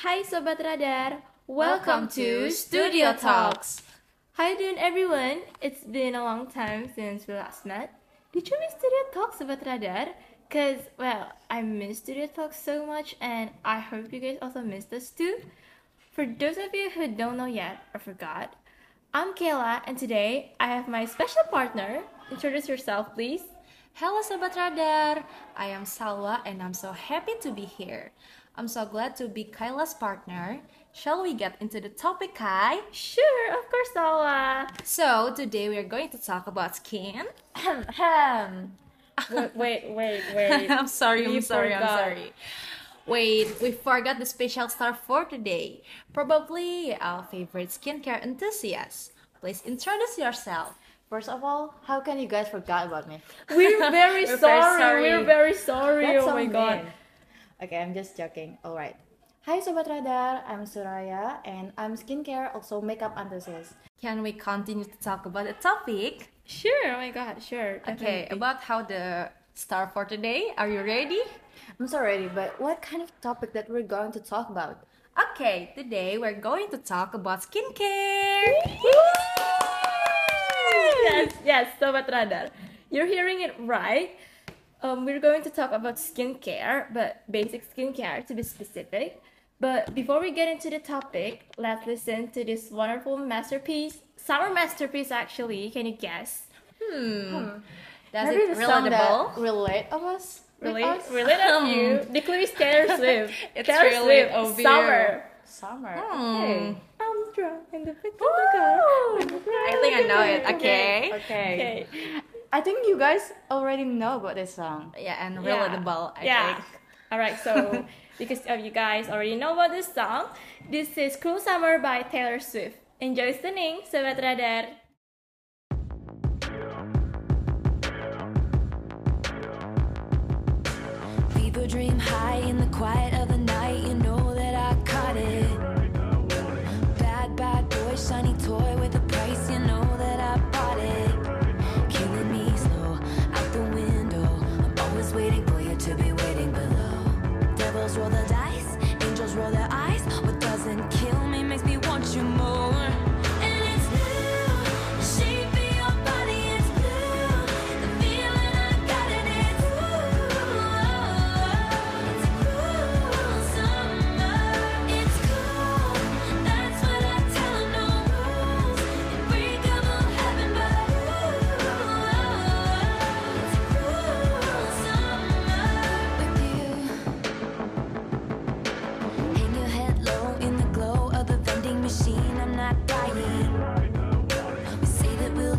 Hai Sobat Radar, welcome to Studio Talks. How you doing everyone? It's been a long time since we last met. Did you miss Studio Talks, Sobat Radar? Cause, well, I miss Studio Talks so much and I hope you guys also missed us too. For those of you who don't know yet or forgot, I'm Kayla and today I have my special partner. Introduce yourself please. Hello Sobat Radar, I am Salwa and I'm so happy to be here. I'm so glad to be Kayla's partner. Shall we get into the topic, Kai? Sure, of course, Salwa. So, today we are going to talk about skin. Wait. I'm sorry. Wait, we forgot the special star for today. Probably our favorite skincare enthusiast. Please introduce yourself. First of all, how can you guys forget about me? We're very sorry. That's so mean. God. Okay, I'm just joking. Alright. Hi Sobat Radar, I'm Suraya and I'm skincare, also makeup enthusiast. Can we continue to talk about the topic? Sure, oh my god, sure. Okay, about how the star for today. Are you ready? I'm so ready, but what kind of topic that we're going to talk about? Okay, today we're going to talk about skincare. Yes, Sobat Radar, you're hearing it right. We're going to talk about skincare, but basic skincare to be specific. But before we get into the topic, let's listen to this wonderful masterpiece, summer masterpiece actually. Can you guess? Does maybe it relatable? Relate of us? Relate? Relate of you? Declare Taylor Swift. It's Taylor Swift. Obvious. Summer. Okay. I'm drunk in the picture. I think I know it. Okay. I think you guys already know about this song. Yeah, and relatable, I think. Alright, so because of you guys already know about this song, this is Cruel Summer by Taylor Swift. Enjoy listening, Sobat Radar. People dream high in the quiet of the night, you know that I caught it. Bad boy, shiny toy with a price, you know that I bought it. Waiting for you to be waiting below. Devils roll the dice, angels roll their eyes. What doesn't kill me makes me want you more. And it's blue, shape of your body is blue. The feeling I got and it's blue. It's cruel summer. It's cool, that's what I tell them, no rules. Unbreakable heaven but it's cruel.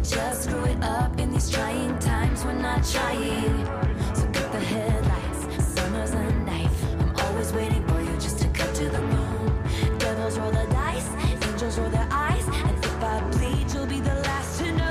Just screw it up in these trying times. We're not trying. So cut the headlights. Summer's a knife. I'm always waiting for you just to cut to the bone. Devils roll the dice. Angels roll their eyes. And if I bleed, you'll be the last to know.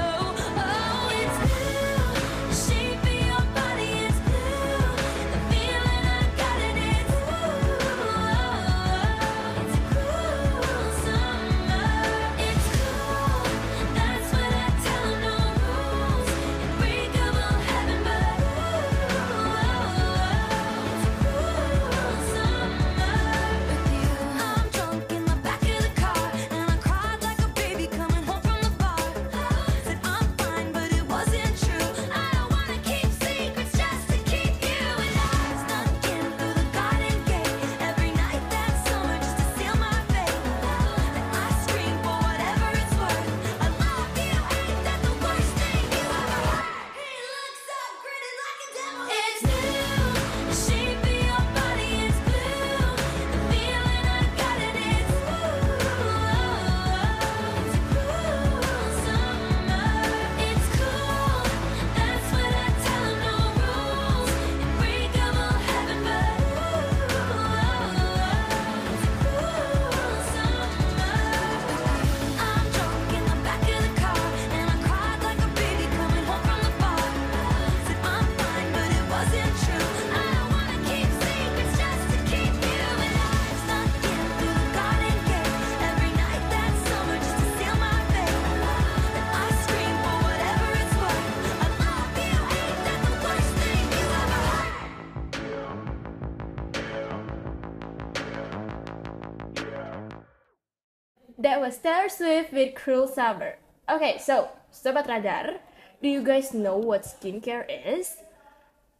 That was Taylor Swift with Cruel Summer. Okay, so, Sobat Radar, do you guys know what skincare is?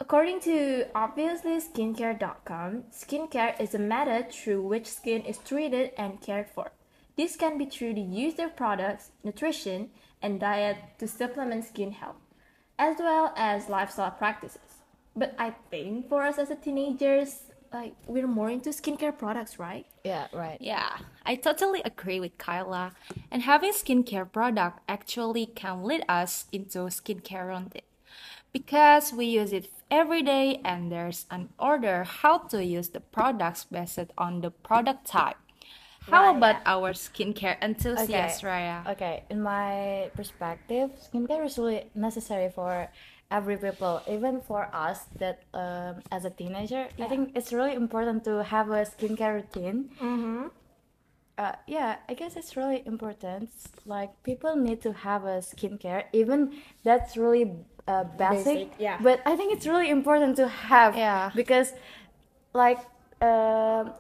According to ObviouslySkincare.com, skincare is a method through which skin is treated and cared for. This can be through the use of products, nutrition, and diet to supplement skin health, as well as lifestyle practices. But I think for us as a teenagers, like, we're more into skincare products, right? Yeah, right. Yeah, I totally agree with Kyla. And having skincare product actually can lead us into skincare routine, because we use it every day and there's an order how to use the products based on the product type. How about our skincare enthusiast, Raya? Okay, in my perspective, skincare is really necessary for every people, even for us that as a teenager. I think it's really important to have a skincare routine. I guess it's really important. Like, people need to have a skincare, even that's really basic. Yeah. But I think it's really important to have because, like,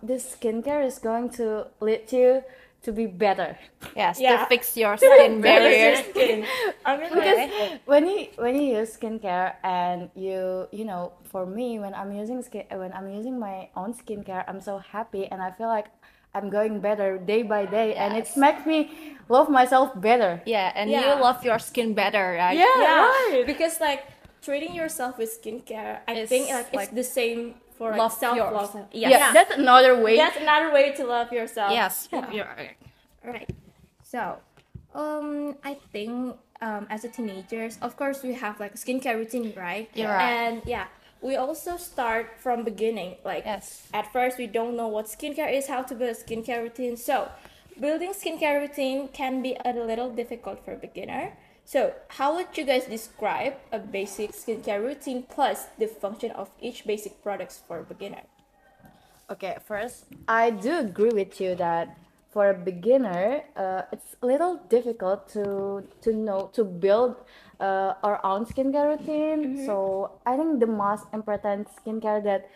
this skincare is going to lead you to be better. Yes, to fix your skin barriers. Because when you use skincare and you know, for me, when I'm using my own skincare, I'm so happy and I feel like I'm going better day by day, and it makes me love myself better. Yeah, and you love your skin better, right? Yeah, right. Because like treating yourself with skincare, I think it's the same. For love self-love. Yes. That's another way. That's another way to love yourself. Yes. Yeah. Right. So, I think as a teenagers, of course, we have like a skincare routine, right? Yeah. And we also start from beginning. Like at first, we don't know what skincare is, how to build a skincare routine. So, building skincare routine can be a little difficult for a beginner. So, how would you guys describe a basic skincare routine plus the function of each basic products for a beginner? Okay, first, I do agree with you that for a beginner, it's a little difficult to build our own skincare routine. Mm-hmm. So, I think the most important skincare that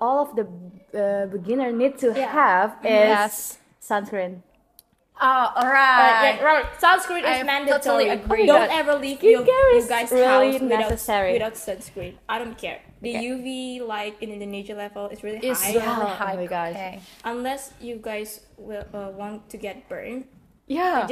all of the beginner need to have is sunscreen. Oh, alright. Right. Sunscreen is mandatory. Totally agree. Don't ever leave you guys' really house without sunscreen. I don't care. The UV light in Indonesia level is really high. Oh my gosh. Okay. Unless you guys will want to get burned. Yeah.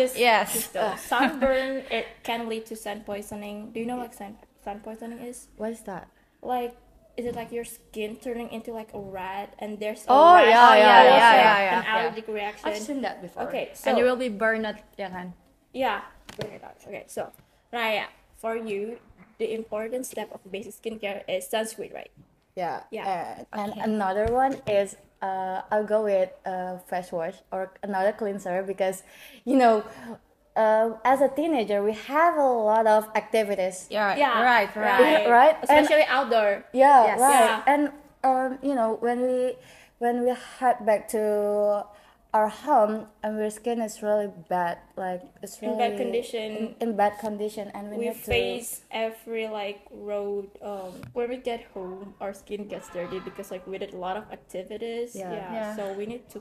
Sunburn it can lead to sun poisoning. Do you know what sun poisoning is? What is that? Like, is it like your skin turning into like a red and there's an allergic reaction? I've seen that before. Okay, so, and you will be burned out, burn it out. Okay, so Raya, for you, the important step of basic skincare is sunscreen, right? Yeah. Yeah. And another one is I'll go with face wash or another cleanser, because you know, as a teenager, we have a lot of activities. Right. Especially outdoor. And you know, when we head back to our home and our skin is really bad, like it's really in bad condition, and we face every like road when we get home, our skin gets dirty because like we did a lot of activities. So we need to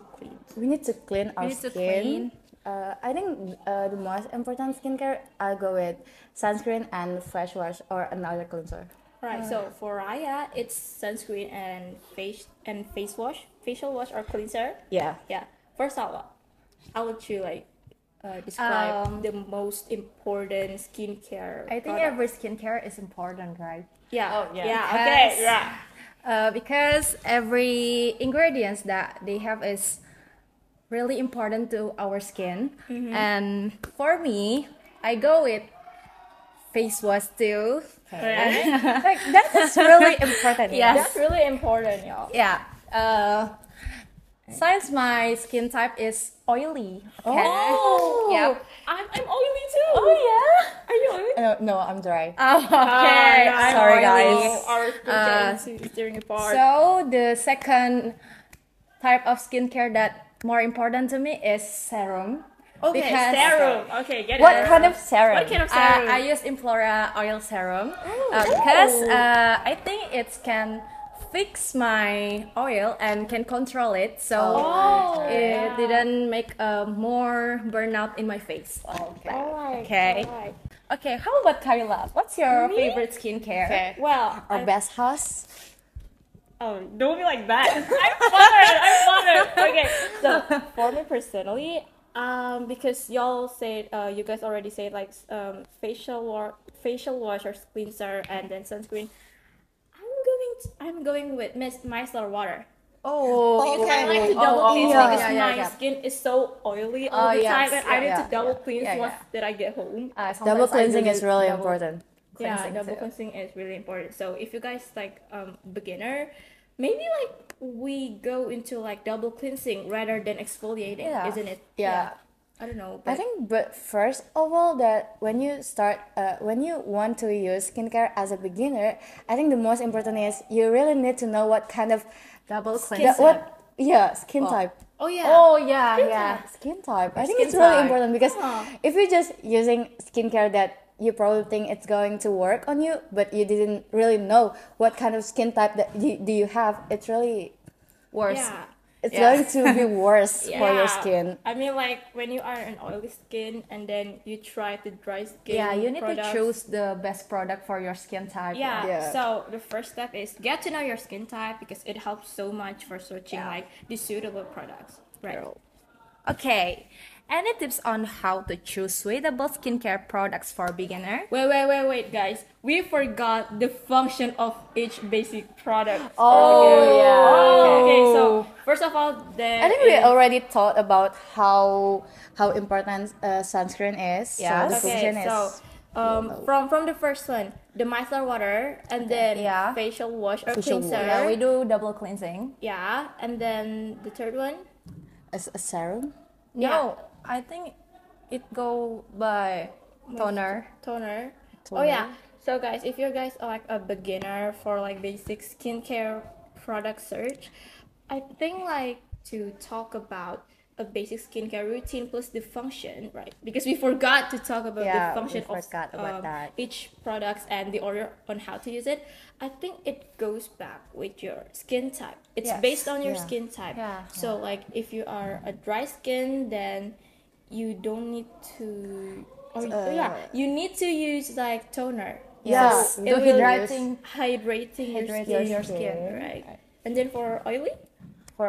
clean our skin. I think the most important skincare, I'll go with sunscreen and face wash or another cleanser. Right. So for Raya, it's sunscreen and facial wash or cleanser. Yeah. Yeah. First of all, how would you like describe the most important skincare? I think every skincare is important, right? Yeah. Oh, yeah. Yeah. Okay. Yeah. Because every ingredients that they have is really important to our skin. Mm-hmm. And for me, I go with face wash too. Really? Like, that is really important. That's really important, y'all. Yeah. Since my skin type is oily. Okay? Oh! Yep. I'm oily too! Oh yeah? Are you oily? No, I'm dry. Oh, okay. No, sorry guys. Our skin is tearing apart. So, the second type of skincare that more important to me is serum. Okay, serum. Okay, get it. What kind of serum? I use Inflora Oil Serum because I think it can fix my oil and can control it, so it didn't make more burnout in my face. Okay, how about Kayla? What's your favorite skincare? Okay. Well, best house. Oh, don't be like that. I'm bothered. Okay, so for me personally, because y'all said, you guys already said like facial wash or cleanser and then sunscreen. I'm going with micellar water. Oh, okay. I like to double cleanse because my skin is so oily all the time, and I need to double cleanse once that I get home. Double cleansing is really important. Cleansing is really important. So if you guys like beginner, maybe like we go into like double cleansing rather than exfoliating, isn't it? Yeah. I don't know. I think, but first of all, that when you start, when you want to use skincare as a beginner, I think the most important is you really need to know what kind of double cleanse. Skin type. Skin type. I think it's really important because if you're just using skincare that you probably think it's going to work on you, but you didn't really know what kind of skin type that you have, it's really worse. Yeah. It's going to be worse for your skin. I mean, like when you are an oily skin and then you try to dry skin. Yeah, you need to choose the best product for your skin type. Yeah. So the first step is get to know your skin type because it helps so much for searching like the suitable products. Right. Okay. Any tips on how to choose suitable skincare products for beginner? Wait, guys. We forgot the function of each basic product. Okay, so first of all, I think we already thought about how important sunscreen is. Yeah. So the function is from the first one, the micellar water, and then facial wash or cleanser. Yeah, we do double cleansing. Yeah, and then the third one, a serum. No. I think it go by toner. Oh yeah. So guys, if you guys are like a beginner for like basic skincare product search, I think like to talk about a basic skincare routine plus the function, right? Because we forgot to talk about the function of each products and the order on how to use it. I think it goes back with your skin type. It's based on your skin type. Yeah. So like if you are a dry skin, then you don't need to. You need to use like toner. Yes. Yeah. Hydrating your skin, right? And then for oily. I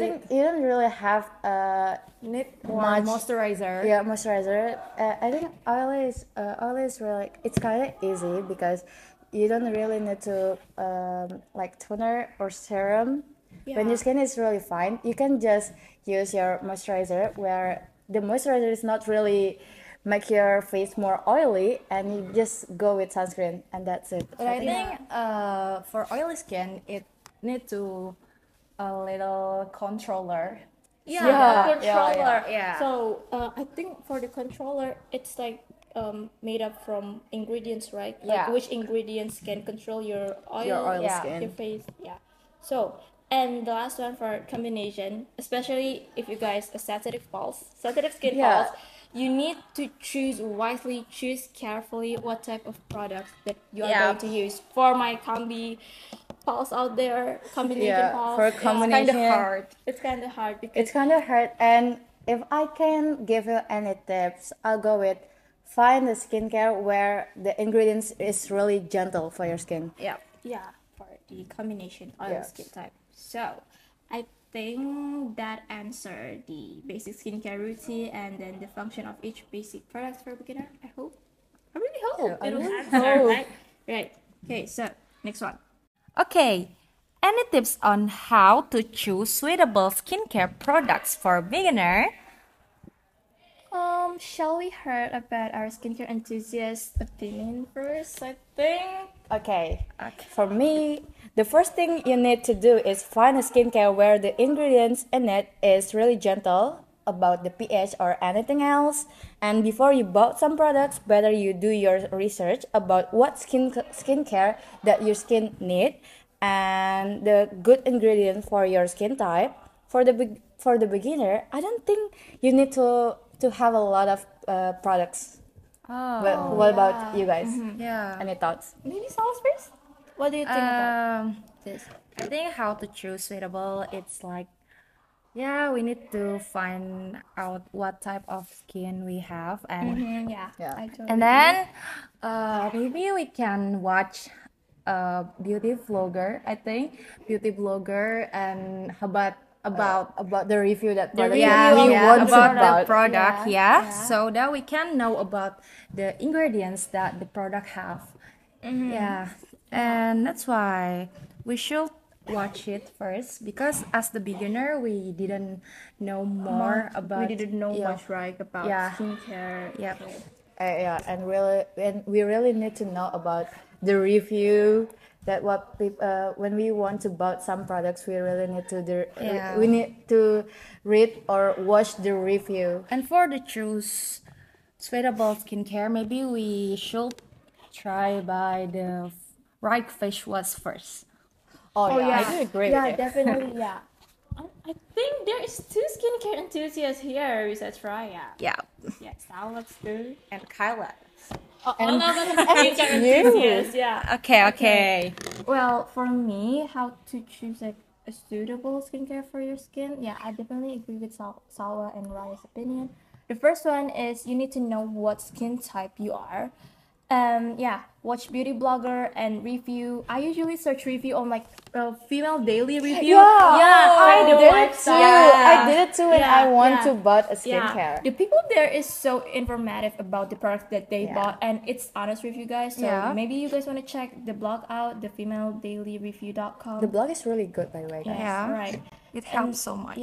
think you don't really have much moisturizer. Yeah, moisturizer. I think oily is really, it's kind of easy because you don't really need to like toner or serum. Yeah. When your skin is really fine, you can just use your moisturizer, where the moisturizer is not really make your face more oily, and you just go with sunscreen, and that's it. But I think for oily skin, it need to a little controller. So I think for the controller, it's like made up from ingredients, right? Like which ingredients can control your oil skin, your face. Yeah. So, and the last one for combination, especially if you guys are sensitive skin falls, you need to choose carefully what type of products that you are going to use. For my combi pulse out there, combination pulse, it's kind of hard. And if I can give you any tips, I'll go with find the skincare where the ingredients is really gentle for your skin. Yeah. Yeah, for the combination oil skin type. So I think that answer the basic skincare routine and then the function of each basic product for beginner. I really hope it will answer. Right. Okay, so next one. Okay, any tips on how to choose suitable skincare products for beginner? Shall we hear about our skincare enthusiast opinion first, I think? Okay. For me, the first thing you need to do is find a skincare where the ingredients in it is really gentle about the pH or anything else. And before you bought some products, better you do your research about what skincare that your skin need and the good ingredient for your skin type. For the beginner, I don't think you need to have a lot of products. But what about you guys? Mm-hmm. Yeah. Any thoughts? Maybe Saul first? What do you think about? this. I think how to choose suitable, it's like, yeah, we need to find out what type of skin we have, and and then maybe we can watch beauty vlogger. I think beauty vlogger and about the review that product. So that we can know about the ingredients that the product have. And that's why we should watch it first, because as the beginner we didn't know more about, we didn't know much about skincare. And we really need to know about the review that what when we want to buy some products, we really need to we need to read or watch the review. And for the choose suitable skincare, maybe we should try by the right face wash first. I do agree. Definitely. I think there is two skincare enthusiasts here. That's right. Yes, that looks good. And Kyla. Skincare enthusiasts. Okay. Well, for me, how to choose like a suitable skincare for your skin? Yeah, I definitely agree with Salwa and Raya's opinion. The first one is you need to know what skin type you are. Watch beauty blogger and review. I usually search review on like Female Daily review. I did it too when I want to buy a skincare. The people there is so informative about the product that they bought, and it's honest review, guys. So maybe you guys want to check the blog out, the thefeledailereview.com. The blog is really good, by the way, guys. It helps so much.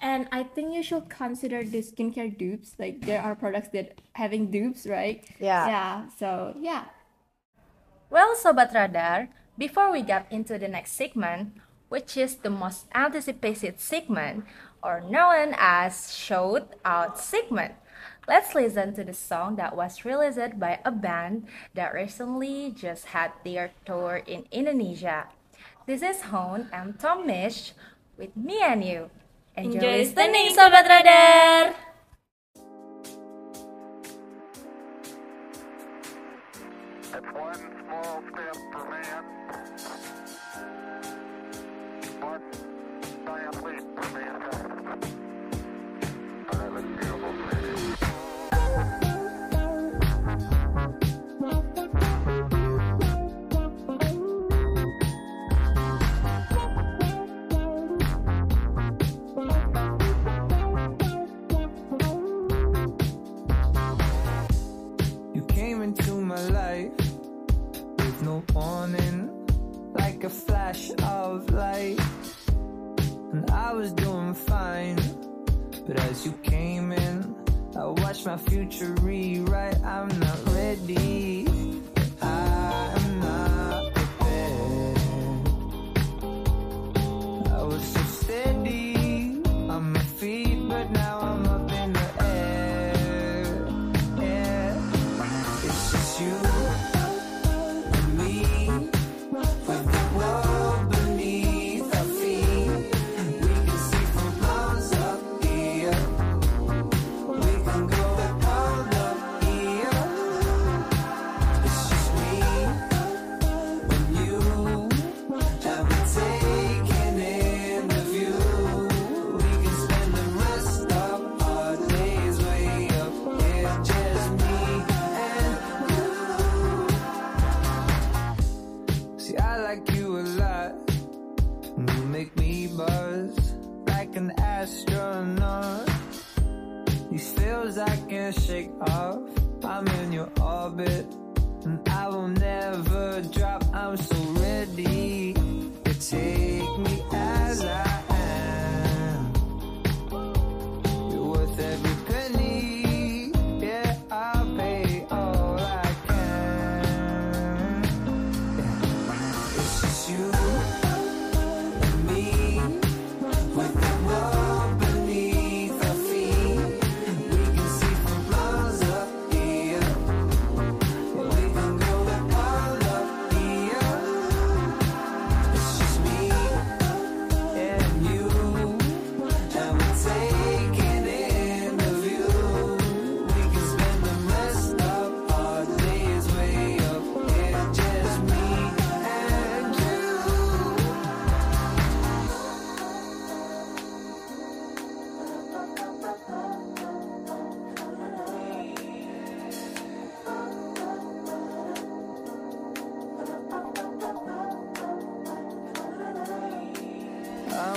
And I think you should consider the skincare dupes. Like, there are products that having dupes, right? So. Well, Sobat Radar, before we get into the next segment, which is the most anticipated segment, or known as Shout Out segment, let's listen to the song that was released by a band that recently just had their tour in Indonesia. This is Hone and Tom Misch with Me and You. Enjoy listening, Sobat Radar! That's one small step for man, one giant leap for mankind. I look beautiful, man. A flash of light, and I was doing fine, but as you came in, I watched my future rewrite. I'm not ready, I'm not prepared. I was so steady on my feet, but now I'm up in the air. It's just you.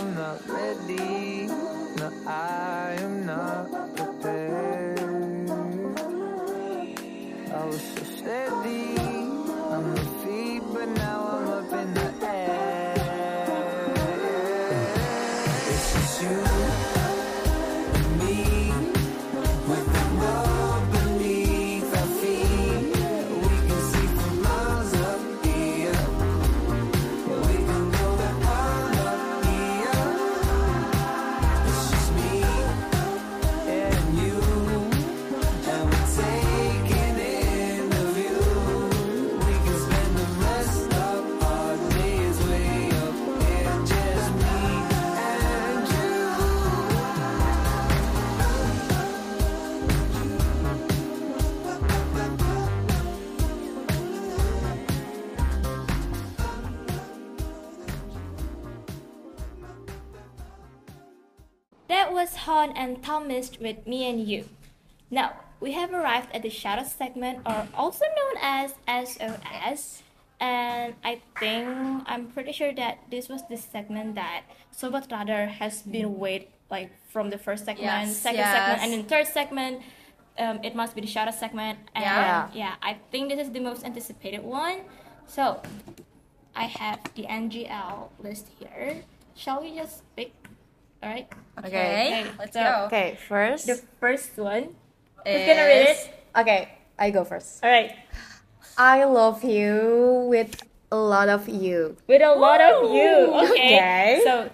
am not ready. No, I am not prepared. I was so steady on the feet, but now I'm up in the air. It's just you and me with the road beneath our feet. We can see from miles up here. We can go that far up here. It's just me and you, and we're taking in the view. We can spend the rest of our days way up here, just me and you. That was Hone and Tom Misch with Me and You. Now, we have arrived at the shadow segment, or also known as SOS. And I think, I'm pretty sure that this was the segment that Sobat Radar has been waiting from the first segment, Yes, second yes. segment, and then third segment. It must be the shadow segment. And Yeah. I think this is the most anticipated one. So, I have the NGL list here. Shall we just pick? Alright. Okay, let's go. Okay, first. The first one. Who's gonna read it? Okay, I go first. Alright. I love you with a lot of you. With a lot of you. Okay. So,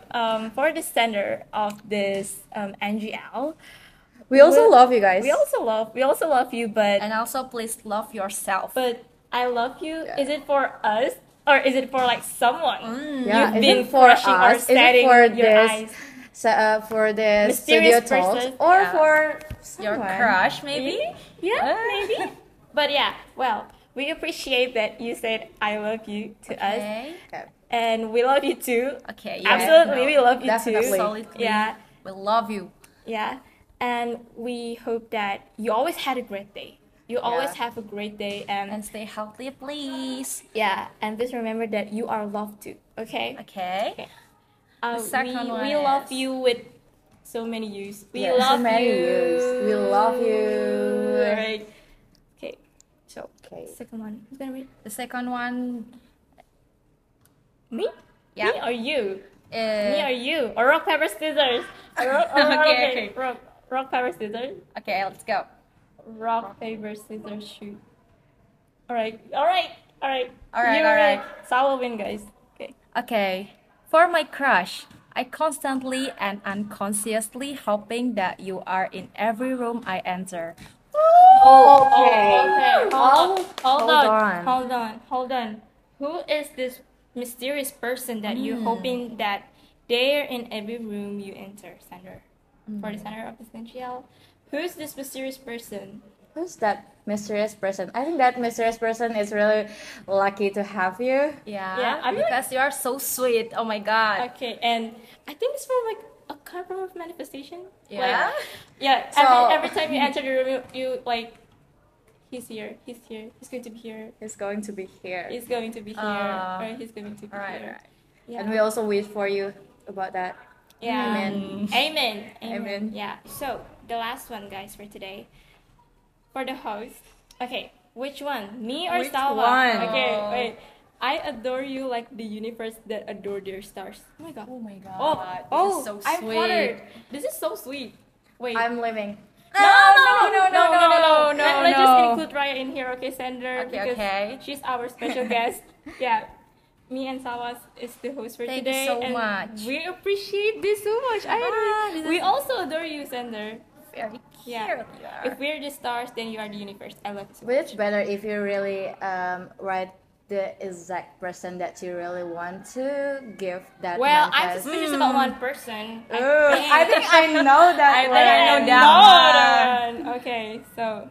for the sender of this NGL, We also love you guys. We also love you, but And also, please love yourself. I love you. Yeah. Is it for us or is it for someone? Yeah, You've been crushing or staring with your eyes. So, for the Mysterious Studio Talks person, or for someone. Your crush, maybe? Maybe. But we appreciate that you said I love you to us. Okay. And we love you too. Okay, yeah. Absolutely, we love you too. Solidly. Yeah. We love you. Yeah. And we hope that you always had a great day. You always have a great day, and stay healthy, please. Yeah, and just remember that you are loved too. Okay. Okay. We love you with so many yous. We love you. Alright. Okay. So. Okay. Second one. Who's gonna read? The second one. Me? Yeah. Me or you? Me or you? Or rock paper scissors? Okay. Rock, paper, scissors. Okay, let's go. Rock, paper, scissors, shoot. Alright. So I will win, guys. Okay. For my crush, I constantly and unconsciously hoping that you are in every room I enter. Okay. Hold on. Who is this mysterious person that you're hoping that they're in every room you enter, Sandra? For the center of the NGL. Who's this mysterious person? Who's that mysterious person? I think that mysterious person is really lucky to have you. Yeah, because you are so sweet. Oh my god. Okay, and I think it's from a cover of manifestation. Yeah. So, every time you enter the room, you he's here. He's going to be here. Right. Yeah. And we also wish for you about that. Yeah. Amen. Yeah. So the last one, guys, for today, for the host. Okay, which one, me or Salwa? Okay, wait. I adore you like the universe that adore their stars. Oh my god. Oh, this is so sweet. I'm flattered. This is so sweet. Wait. I'm living. No. Let's just include Raya in here, okay, Sandra? Okay. She's our special guest. Yeah. Me and Sawas is the host for today. Thank you so much. We appreciate this so much. We also adore you, Sander. Very cute. Yeah. If we're the stars, then you are the universe. I love it so much. It's better if you really write the exact person that you really want to give that. Well, I'm suspicious about one person. I think I know that one. Okay, so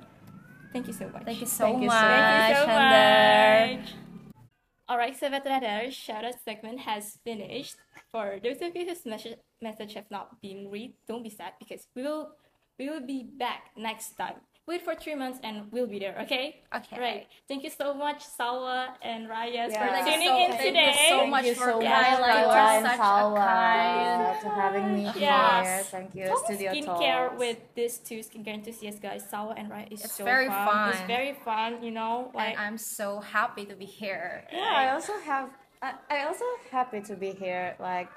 thank you so much. Thank you so much. Alright, Sobat Radar, shoutout segment has finished. For those of you whose message have not been read, don't be sad because we will be back next time Wait for 3 months and we'll be there, okay? Okay. Right. Thank you so much, Salwa and Raya, for tuning in today. Thank you so much for Kyla. You're such a kind. For having me here. Thank you, Studio Talks. Skincare with these two skincare enthusiasts, guys. Salwa and Raya is so very fun. It's very fun, you know. Like, and I'm so happy to be here. Yeah, like, I also happy to be here. Like,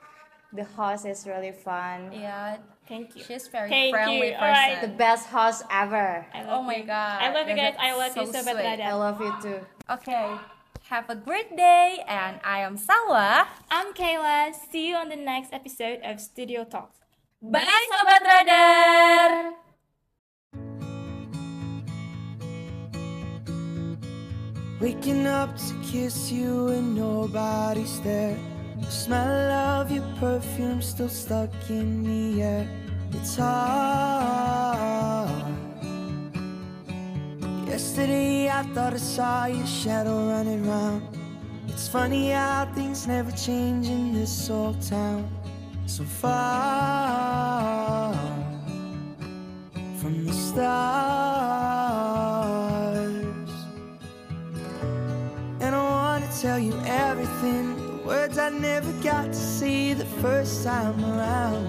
the host is really fun. Yeah. Thank you. She's very friendly person. Right. The best host ever. Oh my god. I love you guys. I love you so much. I love you too. Okay. Have a great day. And I am Salwa. I'm Kayla. See you on the next episode of Studio Talks. Bye, Sobat Radar. Waking up to kiss you and nobody's there. The smell of your perfume still stuck in the air. It's hard. Yesterday I thought I saw your shadow running round. It's funny how things never change in this old town. So far from the stars. And I wanna tell you everything. Words I never got to see the first time around.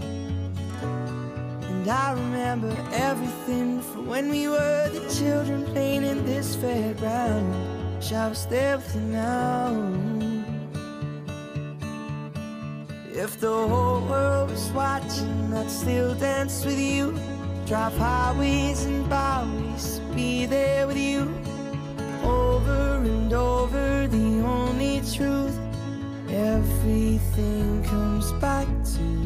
And I remember everything from when we were the children playing in this fairground. Wish I was there with you now. If the whole world was watching, I'd still dance with you. Drive highways and byways to be there with you. Over and over, the only truth. Everything comes back to you.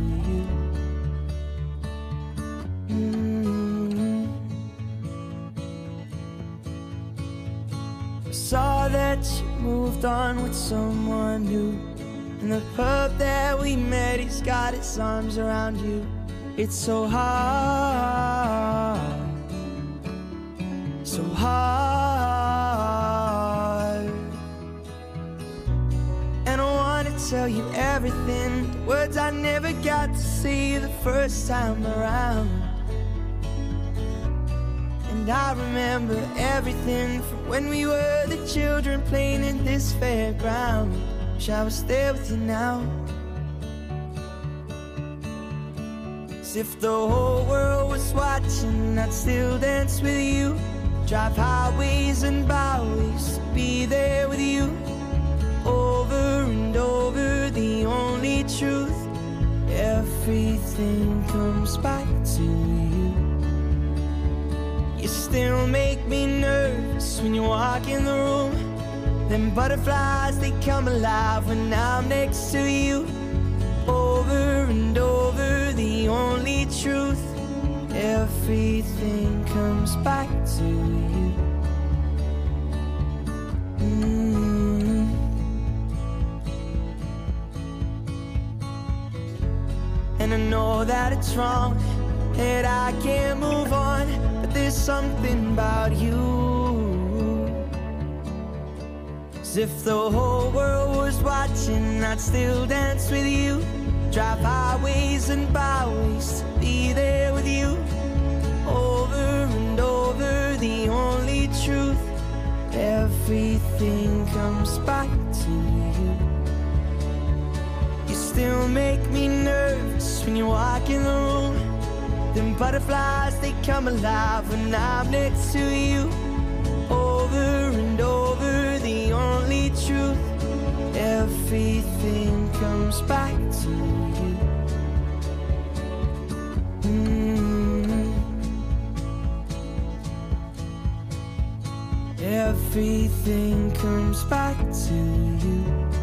I saw that you moved on with someone new, and the pub that we met, he's got his arms around you. It's so hard, so hard. Tell you everything, the words I never got to see the first time around. And I remember everything from when we were the children playing in this fairground. Wish I was there with you now. As if the whole world was watching, I'd still dance with you. Drive highways and byways to be there with you. Over and over, the only truth. Everything comes back to you. You still make me nervous when you walk in the room. Them butterflies, they come alive when I'm next to you. Over and over, the only truth. Everything comes back to you. And I know that it's wrong, that I can't move on, but there's something about you. As if the whole world was watching, I'd still dance with you. Drive highways and byways to be there with you. Over and over, the only truth. Everything comes back to you. Still make me nervous when you walk in the room. Them butterflies, they come alive when I'm next to you. Over and over, the only truth. Everything comes back to you. Everything comes back to you.